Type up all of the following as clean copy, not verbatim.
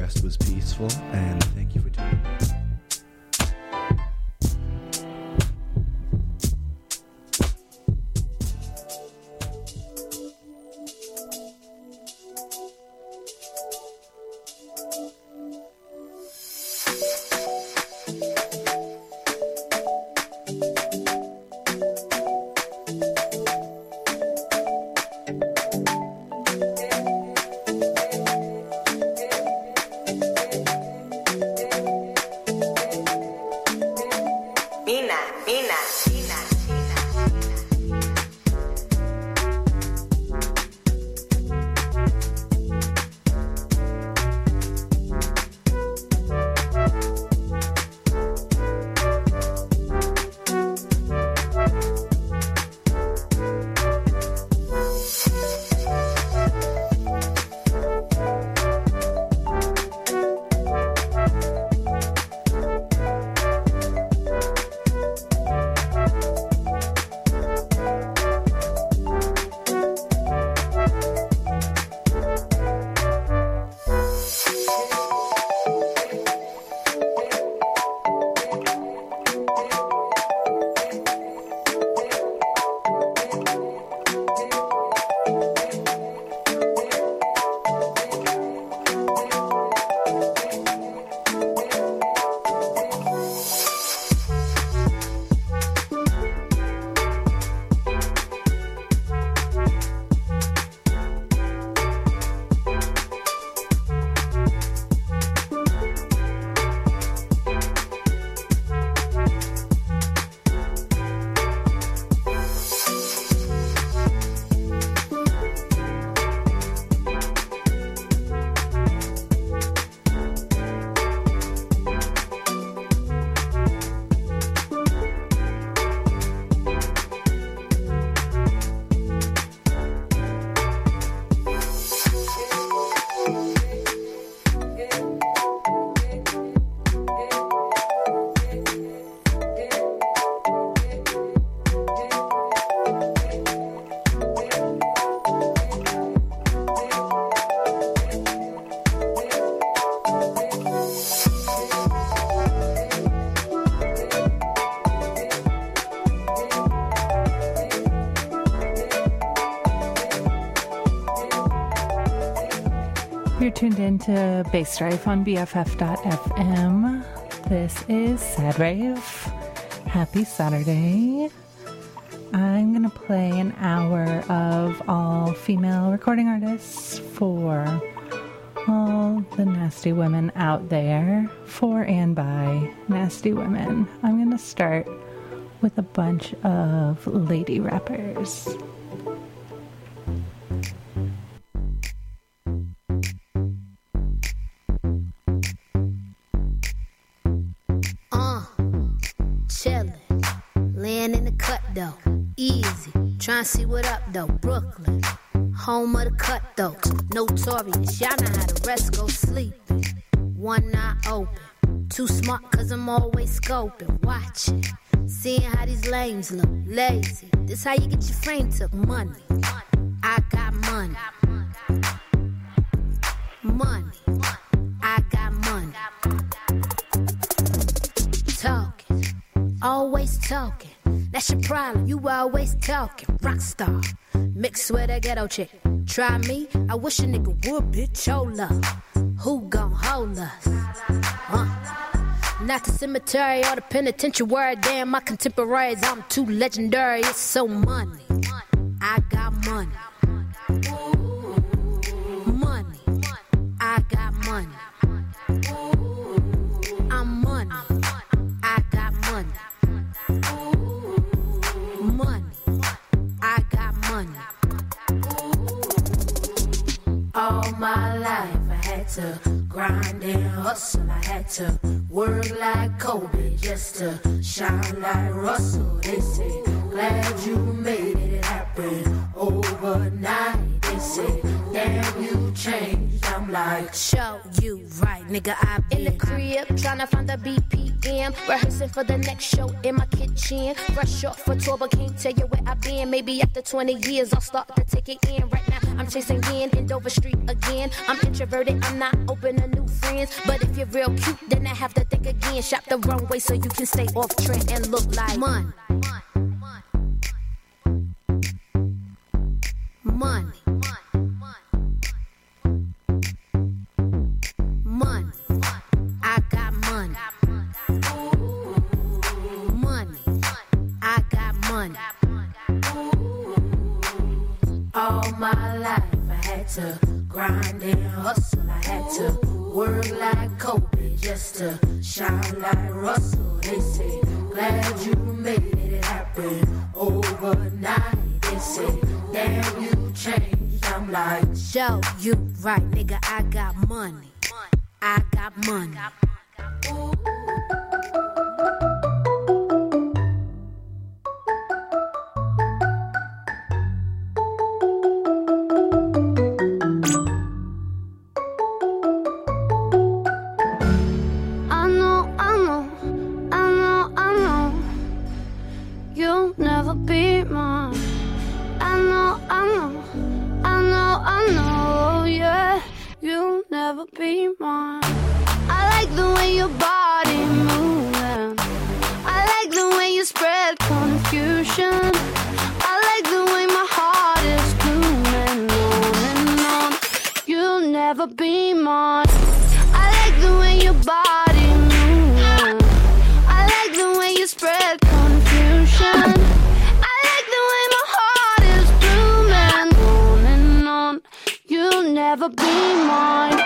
Rest was peaceful, and thank you for tuning in. Tuned into Baystrife on BFF.FM. This is Sad Rave. Happy Saturday. I'm going to play an hour of all female recording artists for all the nasty women out there, for and by nasty women. I'm going to start with a bunch of lady rappers. See what up though, Brooklyn, home of the cutthroats, notorious, y'all know how the rest go sleeping, one eye open, too smart cause I'm always scoping, watching, seeing how these lames look, lazy, this how you get your frame took, money, I got money, money, I got money, talking, always talking. That's your problem, you always talking. Rockstar, mixed with a ghetto chick. Try me, I wish a nigga would, bitch, hold up. Who gon' hold us? Not the cemetery or the penitentiary. Damn, my contemporaries, I'm too legendary. It's so money, I got money. Money, I got money. I'm money, I got money. All my life I had to grind and hustle. I had to work like Kobe just to shine like Russell. They say, glad you made it happen overnight. They say, damn, you changed. I'm like, show you right, nigga, I've been in the crib, tryna find the BPM, rehearsing for the next show in my kitchen, rush off for tour, but can't tell you where I've been, maybe after 20 years, I'll start to take it in, right now, I'm chasing in, Dover Street again, I'm introverted, I'm not open to new friends, but if you're real cute, then I have to think again, shop the wrong way so you can stay off trend and look like money, money, money, I got money, money, I got money, all my life I had to grind and hustle, I had to work like Kobe just to shine like Russell, they say, glad you made it happen overnight, they say, damn you changed, I'm like, show you right, nigga, I got money. I got money. I know. You'll never be mine. I know, yeah. You'll never be mine. I like the way your body moves. I like the way you spread confusion. I like the way my heart is grooming on and on. You'll never be mine. I like the way your body moves. I like the way you spread confusion. I like the way my heart is grooming on and on. You'll never be mine.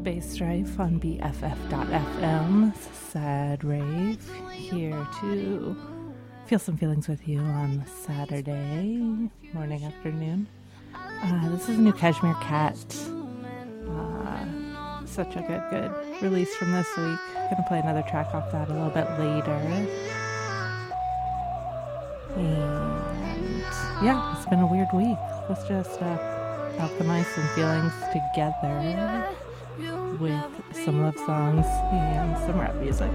Baystrife on BFF.FM, Sad Rave, here to feel some feelings with you on Saturday morning, afternoon. This is a new Cashmere Cat. Such a good release from this week. Gonna play another track off that a little bit later. And yeah, it's been a weird week. Let's just alchemize some feelings together with some love songs and some rap music.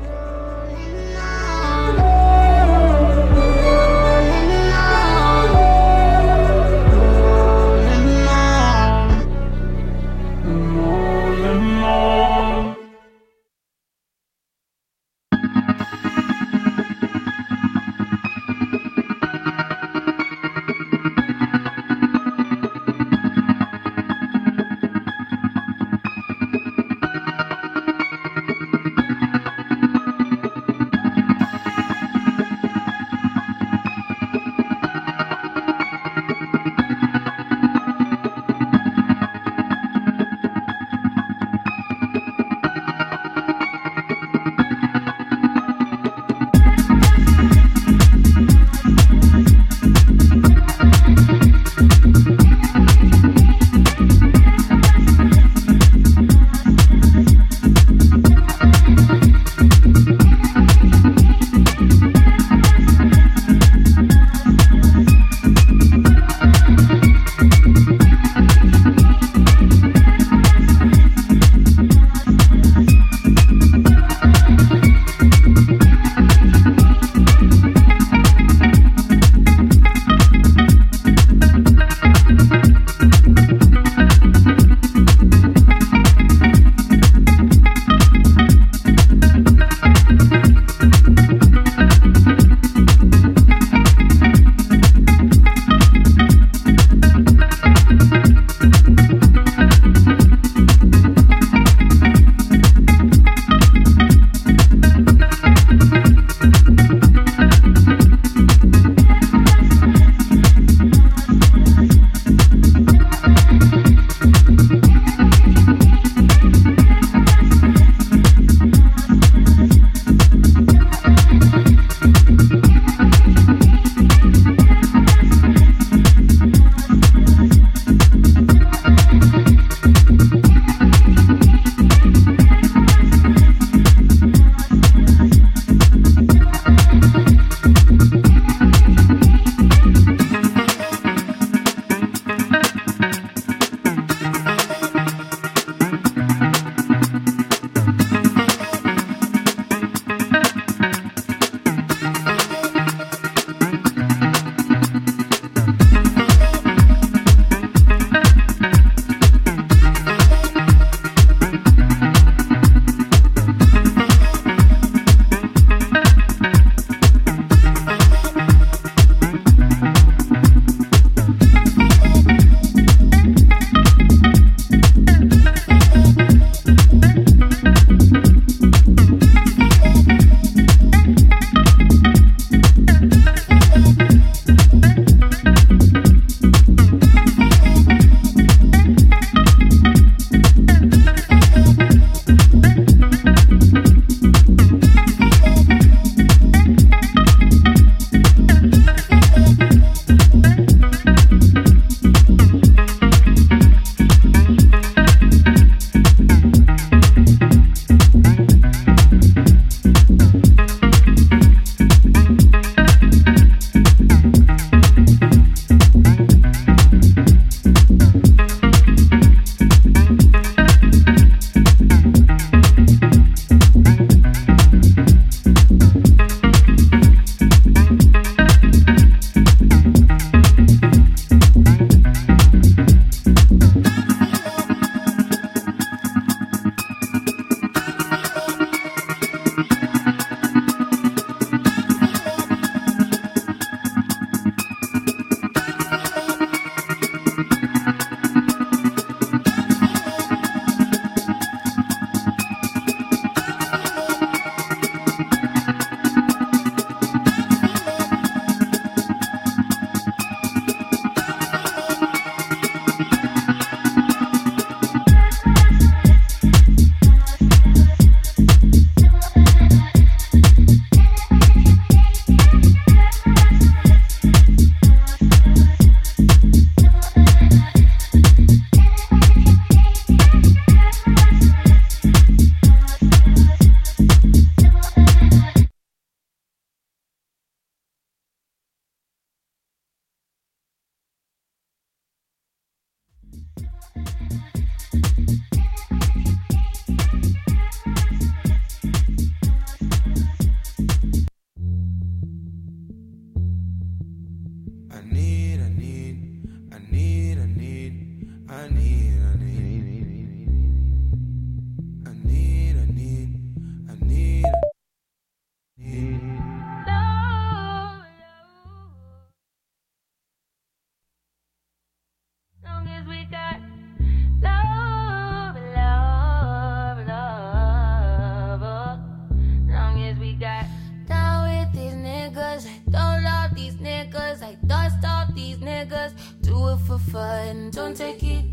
don't take it.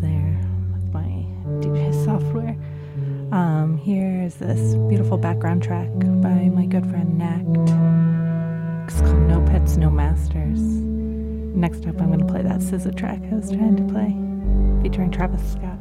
There with my DJ software. Here's this beautiful background track by my good friend Nackt. It's called No Pets, No Masters. Next up, I'm going to play that SZA track I was trying to play, featuring Travis Scott.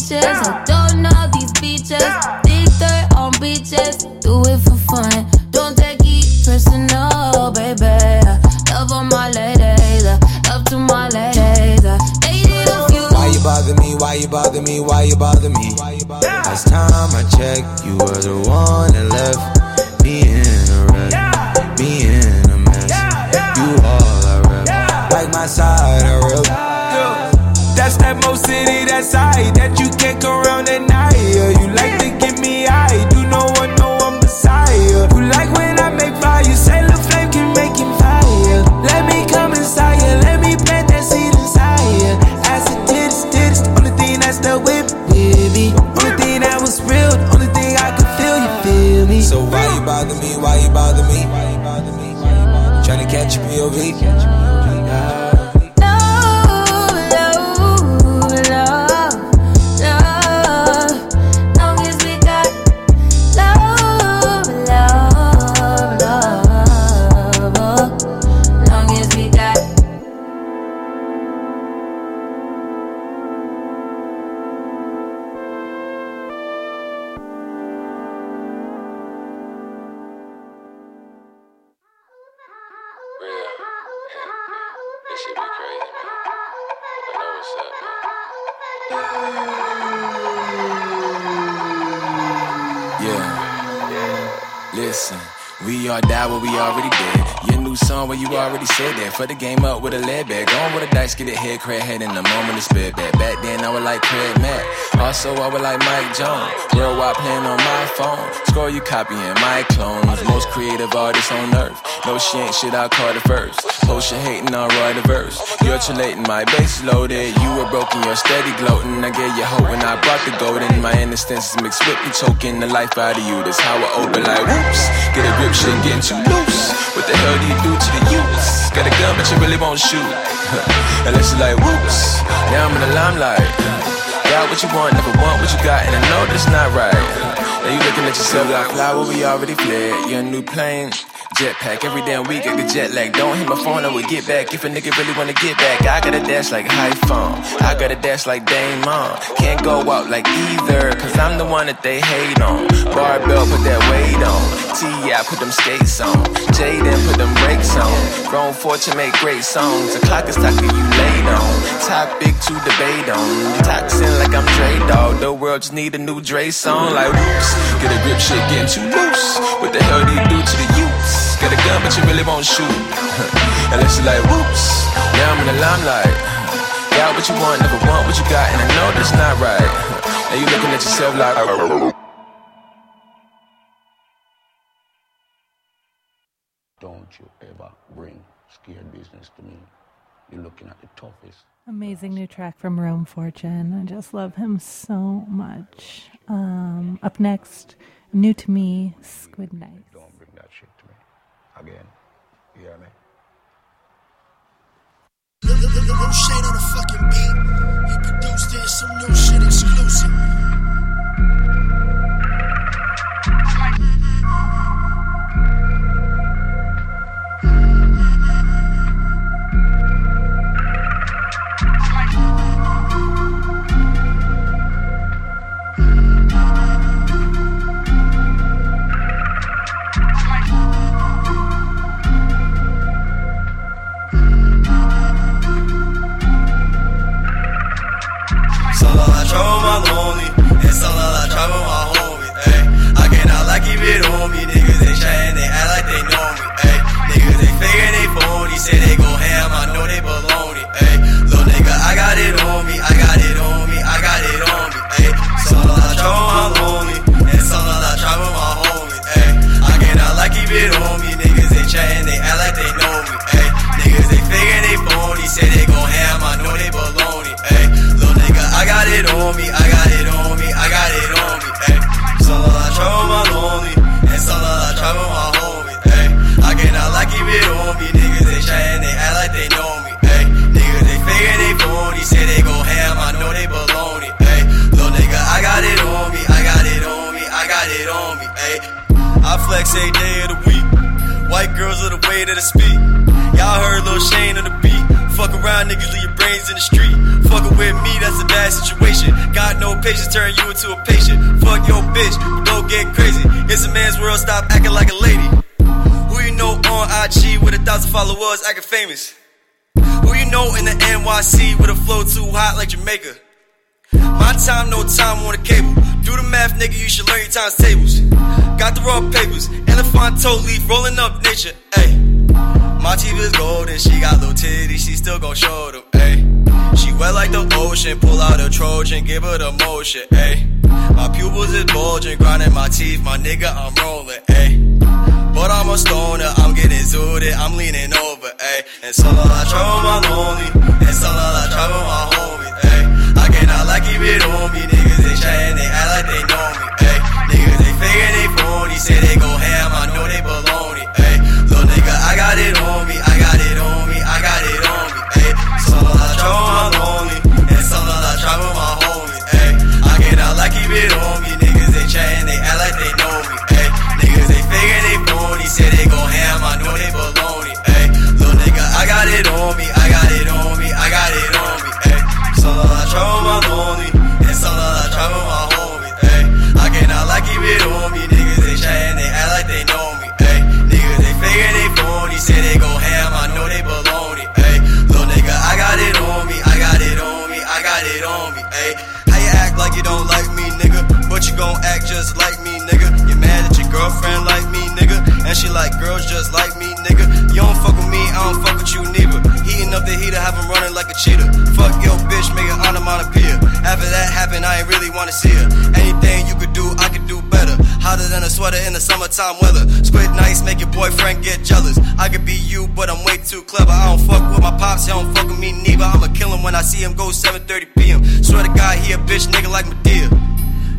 features. I don't know these beaches. Think they're on beaches. Do it for fun. Don't take it personal, baby. Love on my ladies. Love to my ladies. They did a few. Why you bother me? Why you bother me? Why you bother me? Last time I checked, you were the one that left me in a wreck. Me in a mess. You all I rep. Like my side, I rep. That's that Mo City, that side that you can't go around at night. You like to give me high, do no one know I'm Messiah. You like when I make fire, you say the flame can make him fire. Let me come inside you, let me plant that seed inside you. As a tits, only thing that's the whip, baby. Only thing that was real, only thing I could feel, you feel me. So why you bother me, why you bother me? Tryna catch a POV. For the game up with a lead bag, going with a dice, get it head, crack head in the moment to spit back. Back then I was like Craig Mack, also I was like Mike Jones. Worldwide playing on my phone, score you copying my clones. Most creative artist on earth, no she ain't shit, I caught the first. Potion hating, I'll write a verse. You're chelating, my bass loaded. You were broken, you're steady gloating. I gave you hope when I brought the gold in. My innocence is mixed with me, choking the life out of you. That's how I open like whoops. Get a grip, shit getting too loose. What the hell do you do to the youths? Got a gun, but you really won't shoot. Unless you like whoops. Now I'm in the limelight. Got what you want, never want what you got, and I know that's not right. Now you looking at yourself like flower, we already fled. You're a new plane. Jetpack, every damn week I get jet lag. Don't hit my phone, I would get back. If a nigga really wanna get back, I gotta dash like Hyphone. I gotta dash like Dame Mom. Can't go out like either, cause I'm the one that they hate on. Barbell, put that weight on. T.I. put them skates on. Jaden, put them brakes on. Rome Fortune make great songs. The clock is talking, you laid on. Topic to debate on. Toxin like I'm Dre, dog. The world just need a new Dre song. Like whoops, get a grip, shit getting too loose. What the hell do you do to the youths? Got a gun, but you really won't shoot. Unless you like whoops. Now I'm in the limelight. Got what you want, never want what you got, and I know that's not right. Now you looking at yourself like don't you ever bring scared business to me. You're looking at the toughest. Amazing new track from Rome Fortune. I just love him so much. Up next, new to me, Squid Night. Don't bring that shit to me. Again, you hear me? Little shade on the fucking beat. He produced it, some new shit exclusive. Y'all heard Lil Shane on the beat. Fuck around, niggas, leave your brains in the street. Fucking with me, that's a bad situation. Got no patience, turn you into a patient. Fuck your bitch, but don't get crazy. It's a man's world, stop acting like a lady. Who you know on IG with 1,000 followers acting famous? Who you know in the NYC with a flow too hot like Jamaica? My time, no time on the cable. Do the math, nigga, you should learn your times tables. Got the raw papers, elephant toe leaf, rolling up nature, ayy. My teeth is golden, she got little titties, she still gon' show them, ayy. She wet like the ocean, pull out a Trojan, give her the motion, ayy. My pupils is bulging, grinding my teeth, my nigga, I'm rolling, ayy. But I'm a stoner, I'm getting zooted, I'm leaning over, ayy. And so I travel my lonely, and so I travel my homie, ayy. I cannot like keep it on me, niggas they shyin', they act like they know me, ayy. Niggas they fakin', they phony, say they go ham, I know they baloney, ayy. Nigga, I got it on me, I got it on me, I got it on me, ayy. Some of I travel my lonely, and some of I travel my homie, ayy. I get out like keep it on me, niggas they chatting, they act like they know me, ayy. Niggas they figure they phony, say they gon' ham, I know they baloney, ayy. Little nigga, I got it on me, I got it on me, I got it on me, ayy. Some of I travel my lonely, and some of I travel my homie, ayy. I get out like keep it on me, niggas they chatting, they act like they know me. Figure they phony, say they gon' ham, I know they baloney, ayy. Little nigga, I got it on me, I got it on me, I got it on me, ayy. How you act like you don't like me, nigga, but you gon' act just like me, nigga. You mad at your girlfriend like me, nigga, and she like girls just like me, nigga. You don't fuck with me, I don't fuck with you neither. Heating up the heater, have him running like a cheetah. Fuck your bitch, make her onomatopoeia. After that happened, I ain't really wanna see her. Anything you could do, I could do better. Hotter than a sweater in the summertime weather. Squid nights make your boyfriend get jealous. I could be you, but I'm way too clever. I don't fuck with my pops, he don't fuck with me neither. I'ma kill him when I see him go 7:30 p.m. Swear to God, he a bitch nigga like Medea.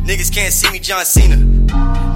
Niggas can't see me, John Cena.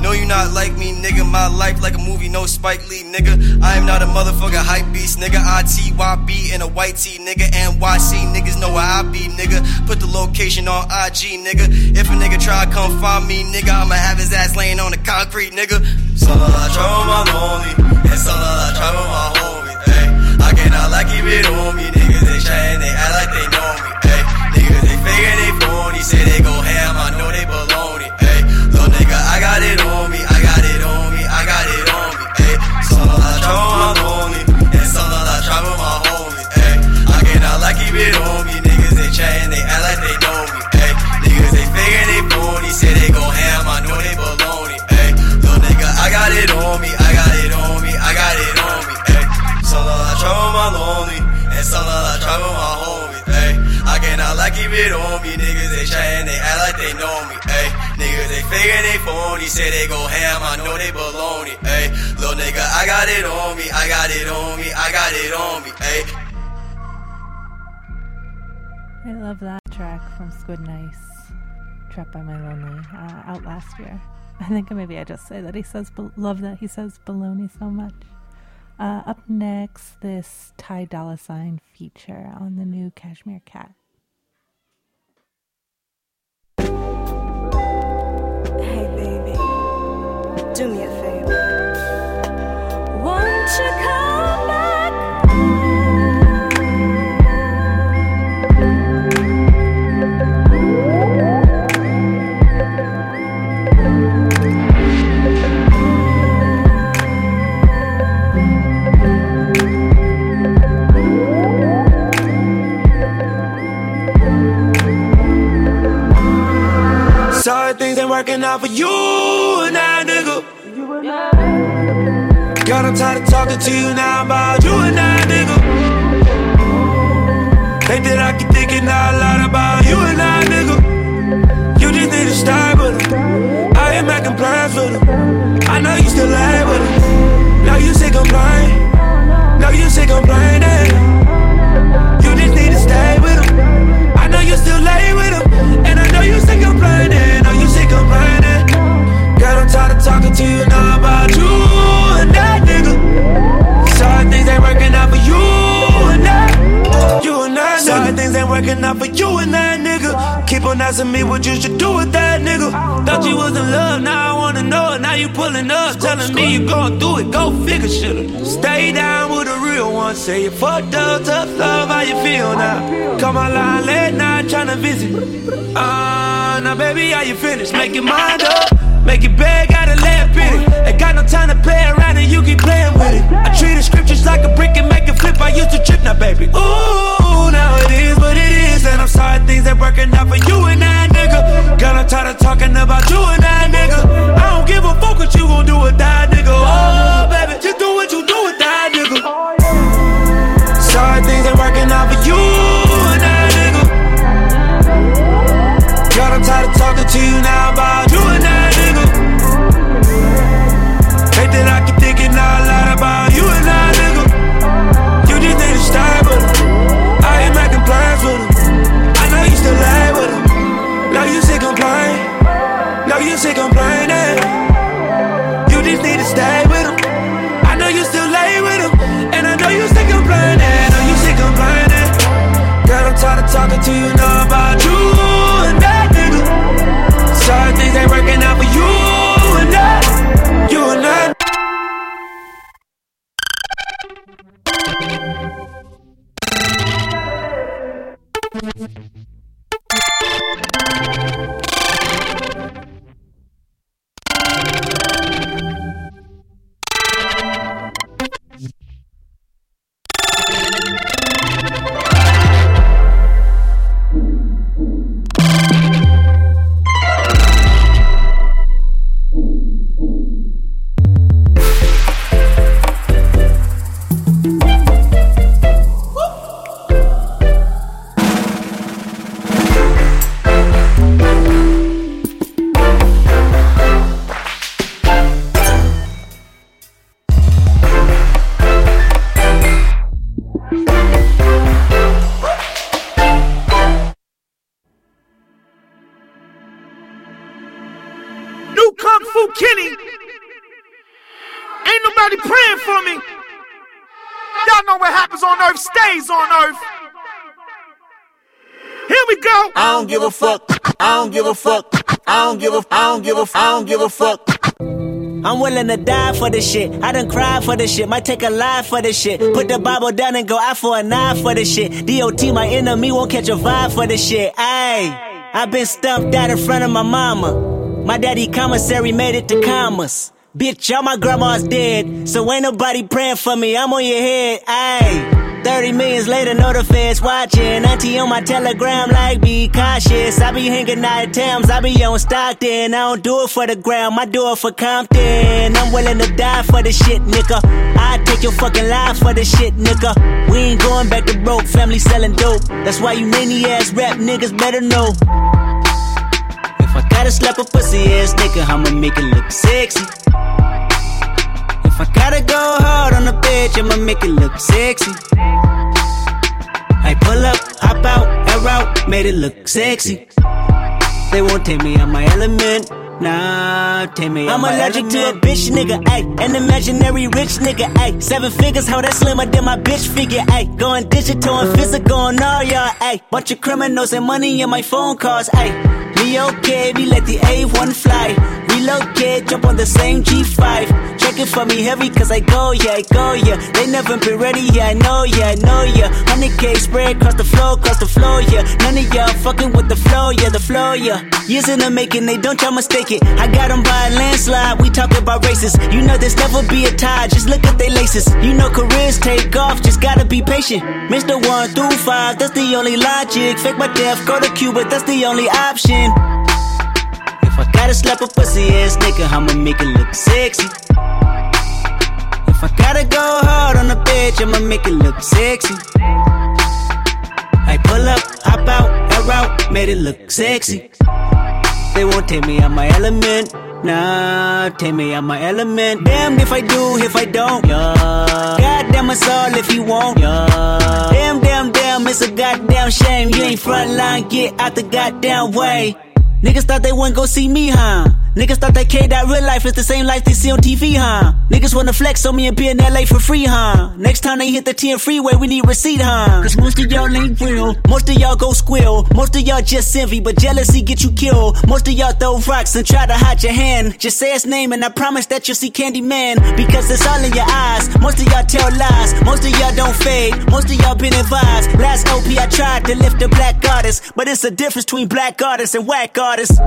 No, you not like me, nigga. My life like a movie, no Spike Lee, nigga. I am not a motherfucking hype beast, nigga. ITYB in a white tee, nigga. NYC, niggas know where I be, nigga. Put the location on IG, nigga. If a nigga try to come find me, nigga, I'ma have his ass laying on the concrete, nigga. Some of I travel my lonely, and some of I travel my homie, ayy. I cannot like keep it on me, niggas they shyin', they act like they know me, ayy. Niggas they figure they phony, say they go ham, I know they baloney, ayy. Little nigga, I got it on me, I got it on me, I got it on me, ayy. Some of I travel my lonely, and some of I travel my homie, ayy. I cannot like keep it on me, niggas they chattin', they act like they know me, ayy. Niggas they figure they phony, say they go ham, I know they baloney, ayy. Little nigga, I got it on me, I got it on me, I got it on me, ayy. Some of I travel my lonely, and some of I travel my homie, ayy. I cannot like keep it on me, niggas they shyin', they act like they know me, ayy. Niggas they figure they phony, say they go ham, I know they baloney, ayy. Little nigga, I got it on me, I got it on me, I got it on me, ayy. I love that track from Squid Nice, Trapped by My Lonely, out last year. I think maybe I just say that he says, love that he says baloney so much. Up next, this Ty Dolla Sign feature on the new Cashmere Cat. Hey baby, do me a favor. Won't you come back. Sorry things ain't working out for you and I, nigga. You and I. God, I'm tired of talking to you now about you and I, nigga. Think that I keep thinking out loud about you and I, nigga. You just need to stop with it. I ain't making plans with it. I know you still lying with it. Now you sick of blind. Now you sick of blinded. You just need to stay with him. I know you still lay with him. And I know you sick of blinded. Girl, I'm tired of talking to you now about you and that, nigga. Sorry things ain't working out for you and that, nigga. Sorry things ain't working out for you and that, nigga. People asking me what you should do with that nigga. Thought you was in love, now I wanna know it. Now you pulling up, telling me you going through it. Go figure, shoulda stay down with a real one. Say you fucked up, tough love, how you feel now? Come on line late night, tryna visit. Now baby, how you finished? Make your mind up, make it big, gotta lay up in it. Ain't got no time to play around and you keep playing with it. I treat the scriptures like a brick and make it flip. I used to trip, now baby, ooh, now it is what it is. And I'm sorry things ain't working out for you and that nigga. Girl, I'm tired of talking about you and that nigga. I don't give a fuck what you gon' do with that nigga. Oh, baby, just do what you do with that nigga. Sorry things ain't working out for you and that nigga. Girl, I'm tired of talking to you now about you and that nigga. Hate that I keep thinking out loud about you and that nigga. You just need to stay with him. I ain't making plans with him. I know you still lay with him. Now you sick complain. Now you sick complaining. You just need to stay with him. I know you still lay with him. And I know you sick complaining. Now you sick complaining. Girl, I'm tired of talking to you now about you and that. Sorry things ain't working out for you and I, you and I. I don't give a fuck. I'm willing to die for this shit. I done cried for this shit. Might take a life for this shit. Put the Bible down and go out for a knife for this shit. DOT, my enemy, won't catch a vibe for this shit. Ayy, I been stumped out in front of my mama. My daddy commissary made it to commas. Bitch, all my grandma's dead, so ain't nobody praying for me. I'm on your head, ayy. 30 millions later, know the feds watching. Auntie on my telegram like, be cautious. I be hanging out at Tams, I be on Stockton. I don't do it for the gram, I do it for Compton. I'm willing to die for this shit, nigga. I take your fucking life for this shit, nigga. We ain't going back to broke, family selling dope. That's why you many ass rap niggas better know. If I gotta slap a pussy ass nigga, I'ma make it look sexy. If I gotta go hard on the bitch, I'ma make it look sexy. I pull up, hop out, air out, made it look sexy. They won't take me out my element, nah, take me out my element. I'm allergic to a bitch nigga, ayy, an imaginary rich nigga, ayy. 7 figures, how that slimmer than my bitch figure, ayy. Going digital and physical on all y'all, ayy. Bunch of criminals and money in my phone calls, ayy. We okay, we let the A1 fly. Relocate, jump on the same G5. Check it for me heavy, cause I go, yeah. They never been ready, yeah, I know, yeah, I know, yeah. 100K spread across the floor, yeah. None of y'all fucking with the flow, yeah. Years in the making, they don't y'all mistake it. I got them by a landslide, we talking about races. You know this never be a tie, just look at they laces. You know careers take off, just gotta be patient. Mr. 1 through 5, that's the only logic. Fake my death, go to Cuba, that's the only option. If I gotta slap a pussy ass nigga, I'ma make it look sexy. If I gotta go hard on the bitch, I'ma make it look sexy. I pull up, hop out, air out, made it look sexy. They won't take me out my element, nah, take me out my element. Damn if I do, if I don't, yeah. Goddamn it's all if you won't, yeah. Damn, damn, damn, it's a goddamn shame. You ain't frontline, get out the goddamn way. Niggas thought they wouldn't go see me, huh? Niggas thought that K that real life is the same life they see on TV, huh? Niggas wanna flex on me and be in LA for free, huh? Next time they hit the 10 freeway, we need receipt, huh? Cause most of y'all ain't real, most of y'all go squill, most of y'all just envy, but jealousy get you killed. Most of y'all throw rocks and try to hide your hand. Just say his name and I promise that you'll see Candyman, because it's all in your eyes. Most of y'all tell lies, most of y'all don't fade, most of y'all been advised. Last OP I tried to lift the black artist, but it's the difference between black artists and whack artists.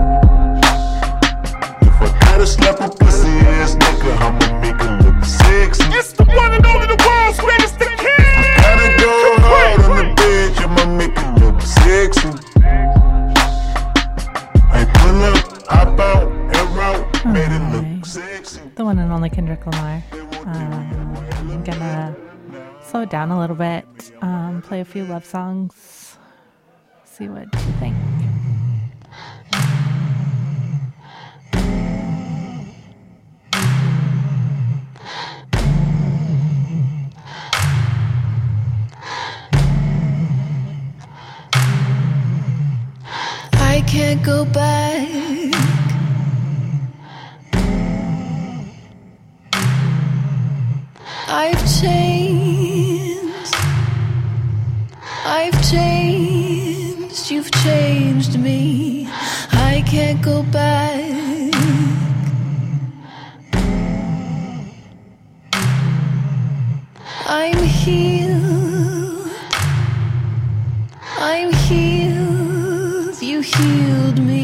If I got a slap a pussy ass nigga, I'ma make it look sexy. It's the one and only, the world's greatest, the king. If I gotta go hard on the bitch, I'ma make it look sexy. I pull up, hop out, and route, made it look sexy. The one and only Kendrick Lamar. I'm gonna slow it down a little bit, play a few love songs, see what you think. I can't go back. I've changed. I've changed. You've changed me. I can't go back. I'm healed. I'm healed. You healed me.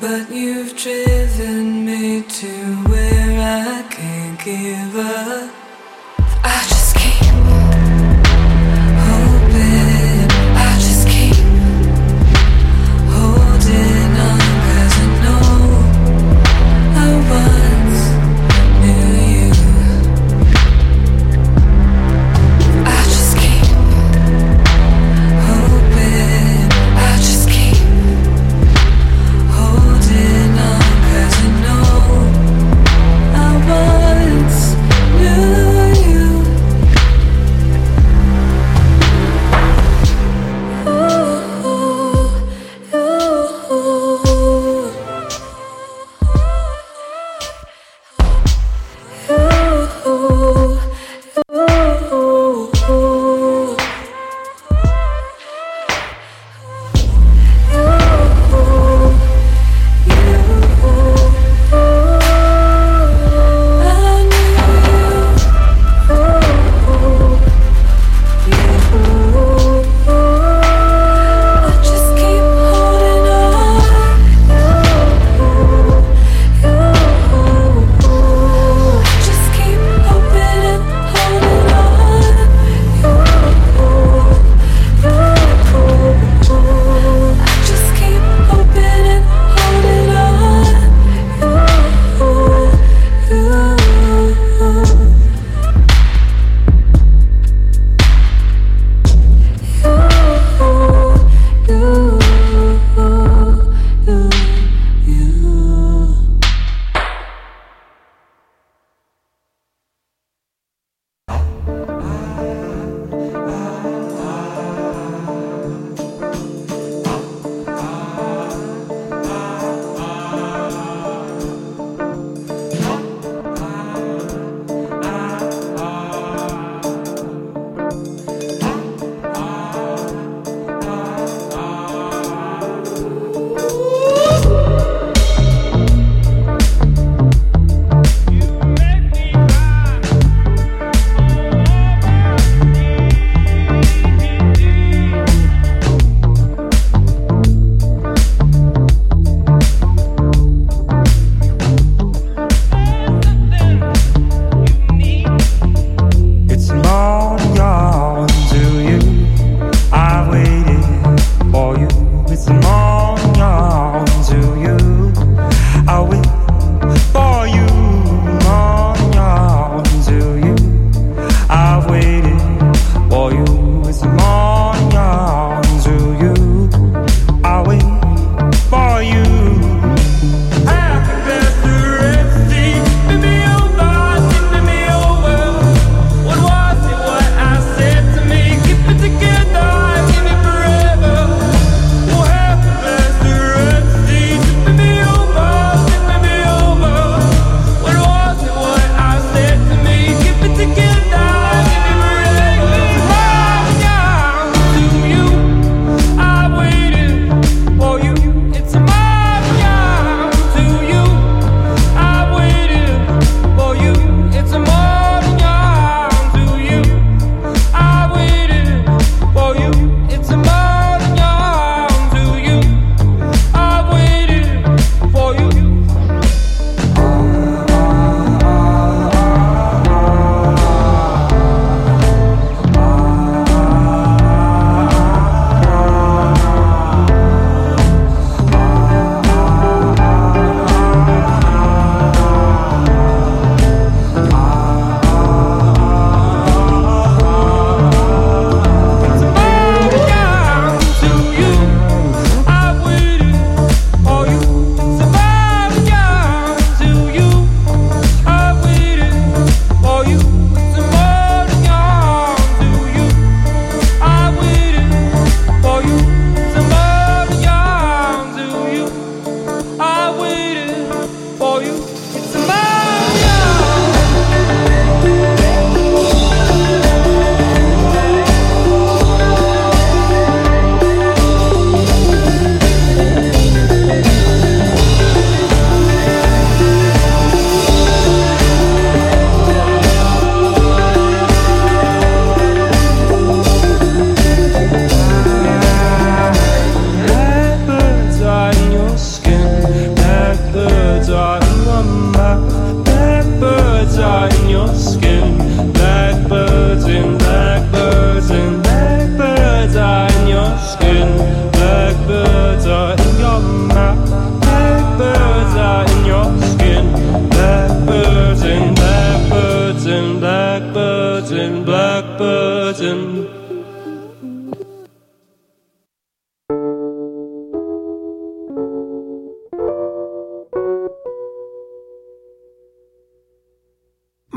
But you've driven me to where I can't give up. I just keep hoping, I just keep holding on, 'cause I know I once knew you. I just keep hoping, I just keep holding on, 'cause I know I once knew you.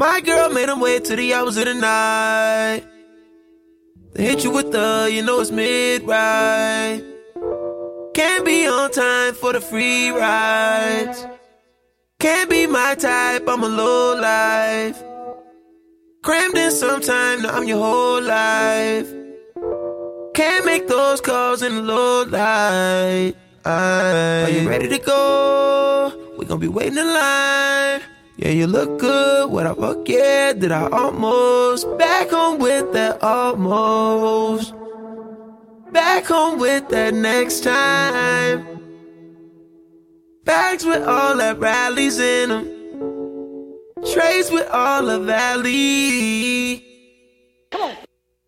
My girl made him wait till the hours of the night. They hit you with the, you know it's mid-ride. Can't be on time for the free rides. Can't be my type, I'm a low life. Crammed in sometime, now I'm your whole life. Can't make those calls in the low light. Are you ready to go? We gon' be waiting in line. Yeah, you look good, what I forget that I almost. Back home with that almost. Back home with that next time. Bags with all that rallies in them. Trays with all the valley.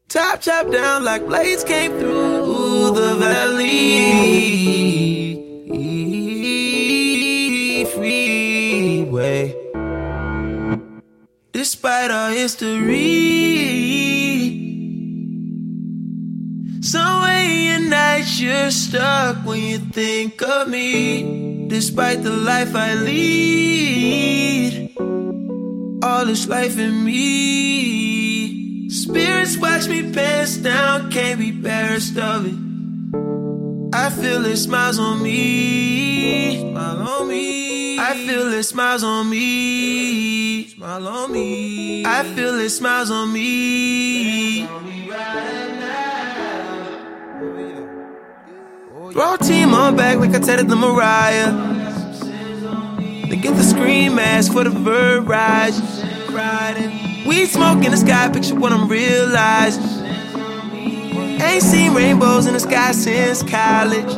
Top chop down like blades came through the valley. Freeway. Despite our history, some way and night you're stuck when you think of me. Despite the life I lead, all this life in me. Spirits watch me pass down, can't be embarrassed of it. I feel it smiles on me. Smile on me. I feel it smiles on me. Smile on me. I feel it smiles on me. Throw team on back like I tatted the Mariah. Then get the screen mask for the verb ride. Weed smoke in the sky, picture what I'm realizing. Ain't seen rainbows in the sky since college.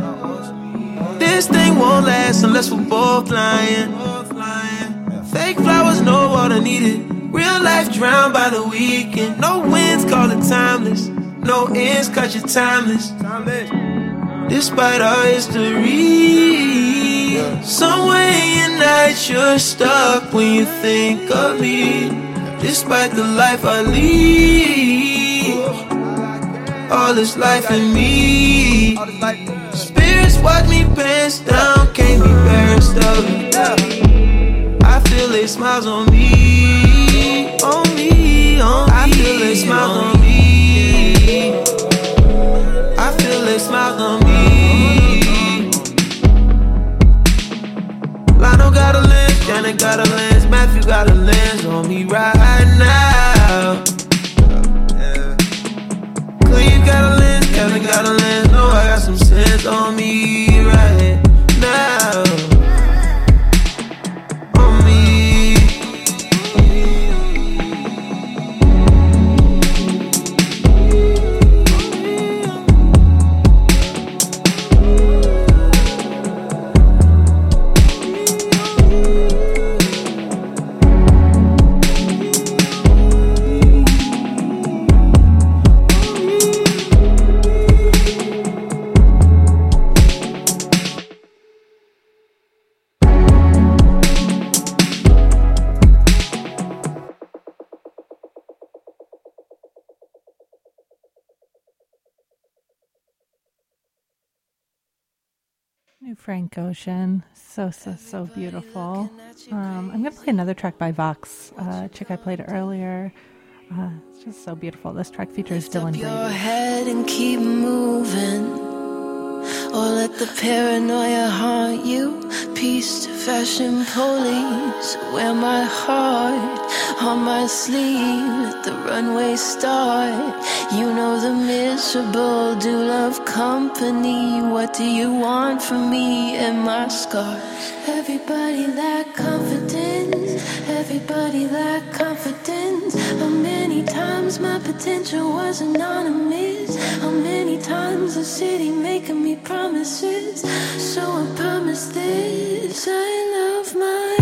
This thing won't last unless we're both lying. Fake flowers, no water needed. Real life drowned by the weekend. No winds, call it timeless. No ends, cut you timeless. Despite our history, somewhere in night you're stuck when you think of me. Despite the life I lead, all this life in me. Spirits watch me pass down, can't be embarrassed of it. I feel it smiles on me, on me, on me. I feel it smiles on me. I feel it smiles on me. Lionel got a lens, Janet got a lens, Matthew got a lens on me right now. Cleve got a lens, Kevin got a lens, no, I got some sense on me right now. On me. Frank Ocean, so beautiful. I'm going to play another track by Vox, chick I played earlier. It's just so beautiful. This track features Dylan Green. Lift up your head and keep moving, or let the paranoia haunt you. Peace to fashion police, wear my heart on my sleeve, let the runway start. You know the miserable do love company. What do you want from me and my scars? Everybody lack confidence, everybody lack confidence. How many times my potential was anonymous? How many times the city making me promises? So I promise this, I love myself.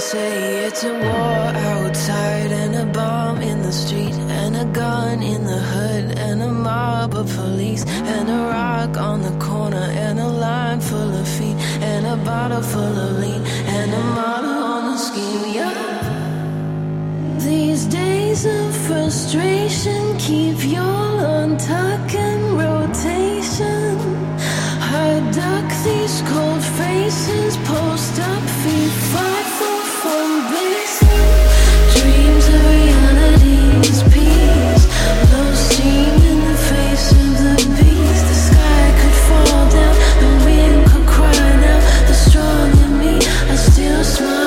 Say it's a war out tired, and a bomb in the street, and a gun in the hood, and a mob of police, and a rock on the corner, and a line full of feet, and a bottle full of lean, and a model on the scheme, yeah. These days of frustration keep y'all on tuck and rotation. I duck these cold faces, post up feet, fight for fun, basin. Dreams of reality is peace, no steam in the face of the beast. The sky could fall down, the wind could cry now. The strong in me, I still smile.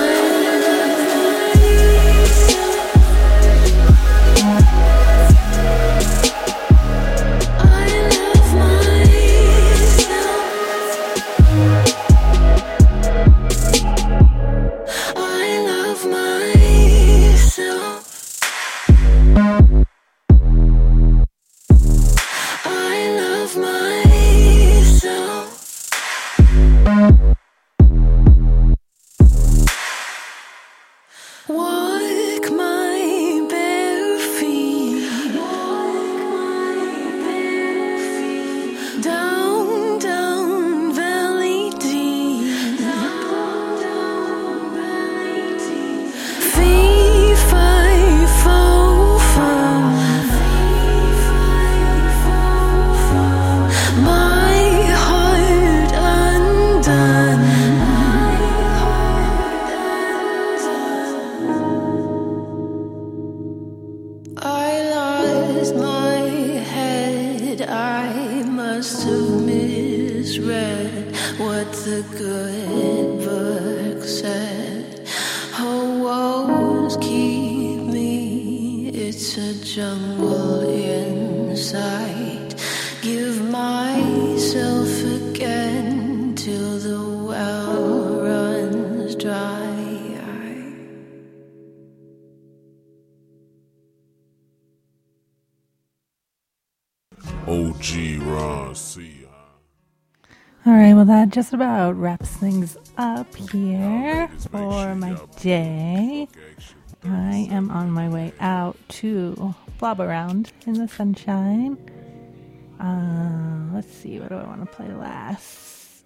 Just about wraps things up here for my day. I am on my way out to blob around in the sunshine. Let's see, what do I want to play last?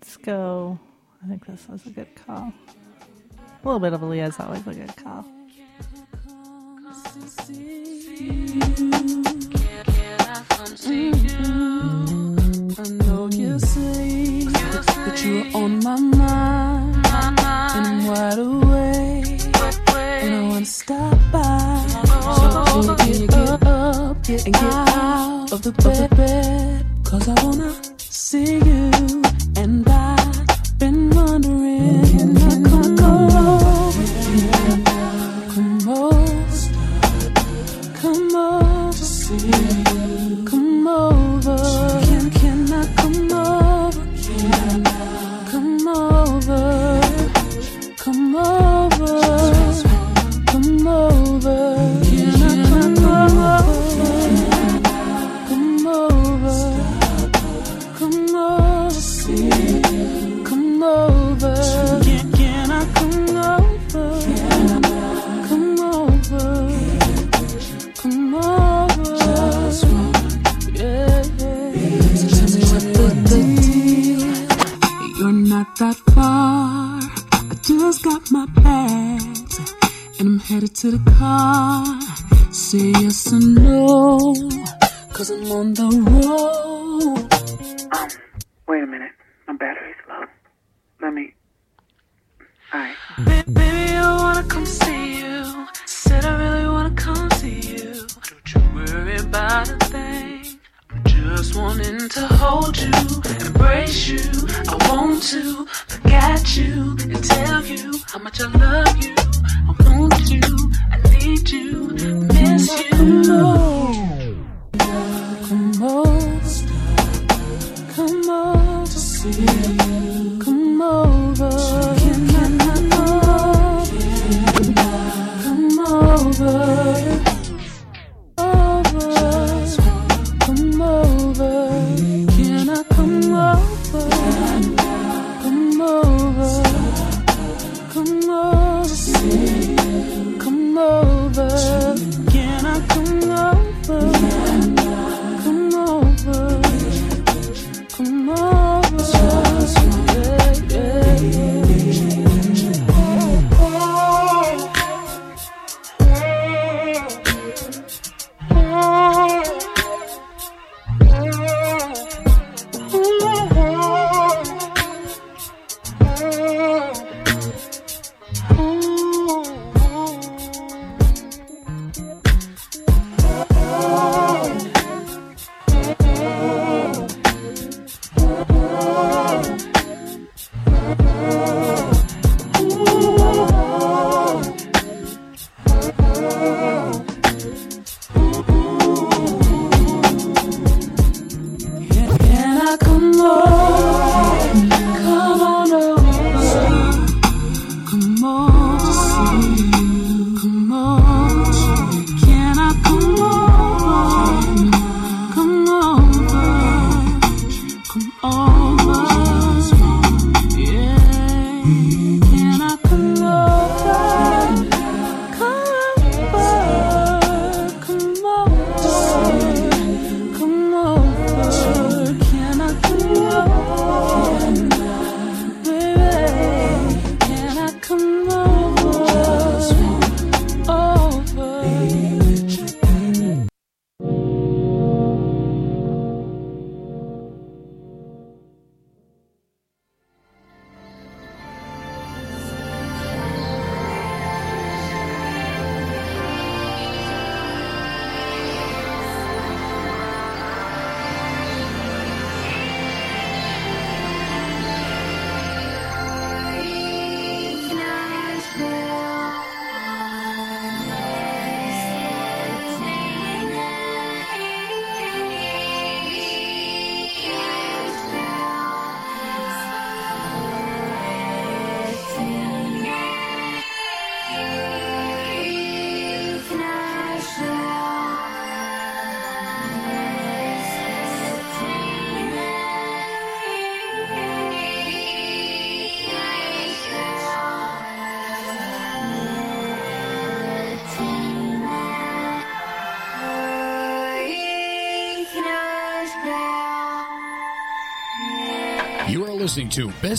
Let's go. I think this was a good call. A little bit of Leah is always a good call. I know you say that you are on my mind, and wide awake, and I want to stop by, so I can you get up and get out of the bed, cause I want to see you, and I've been wondering, can I come over, come over, come over, to see you, come over. Come over, come over, come over, come over, can I come over, come over, come over, come over, can I come over, come over, come over, yeah. You're not that far. I just got my bags and I'm headed to the car. Say yes or no, cause I'm on the road. Wait a minute, my battery's low. Let me. Alright. Baby, I wanna come see you. Said I really wanna come see you. Don't you worry about a thing. Just wanting to hold you, embrace you. I want to look at you and tell you how much I love you. I want you, I need you, miss you. Come on, come on, come on, to see you. Come over, come over, come over. Can I come over? Come over, come over. listening to Best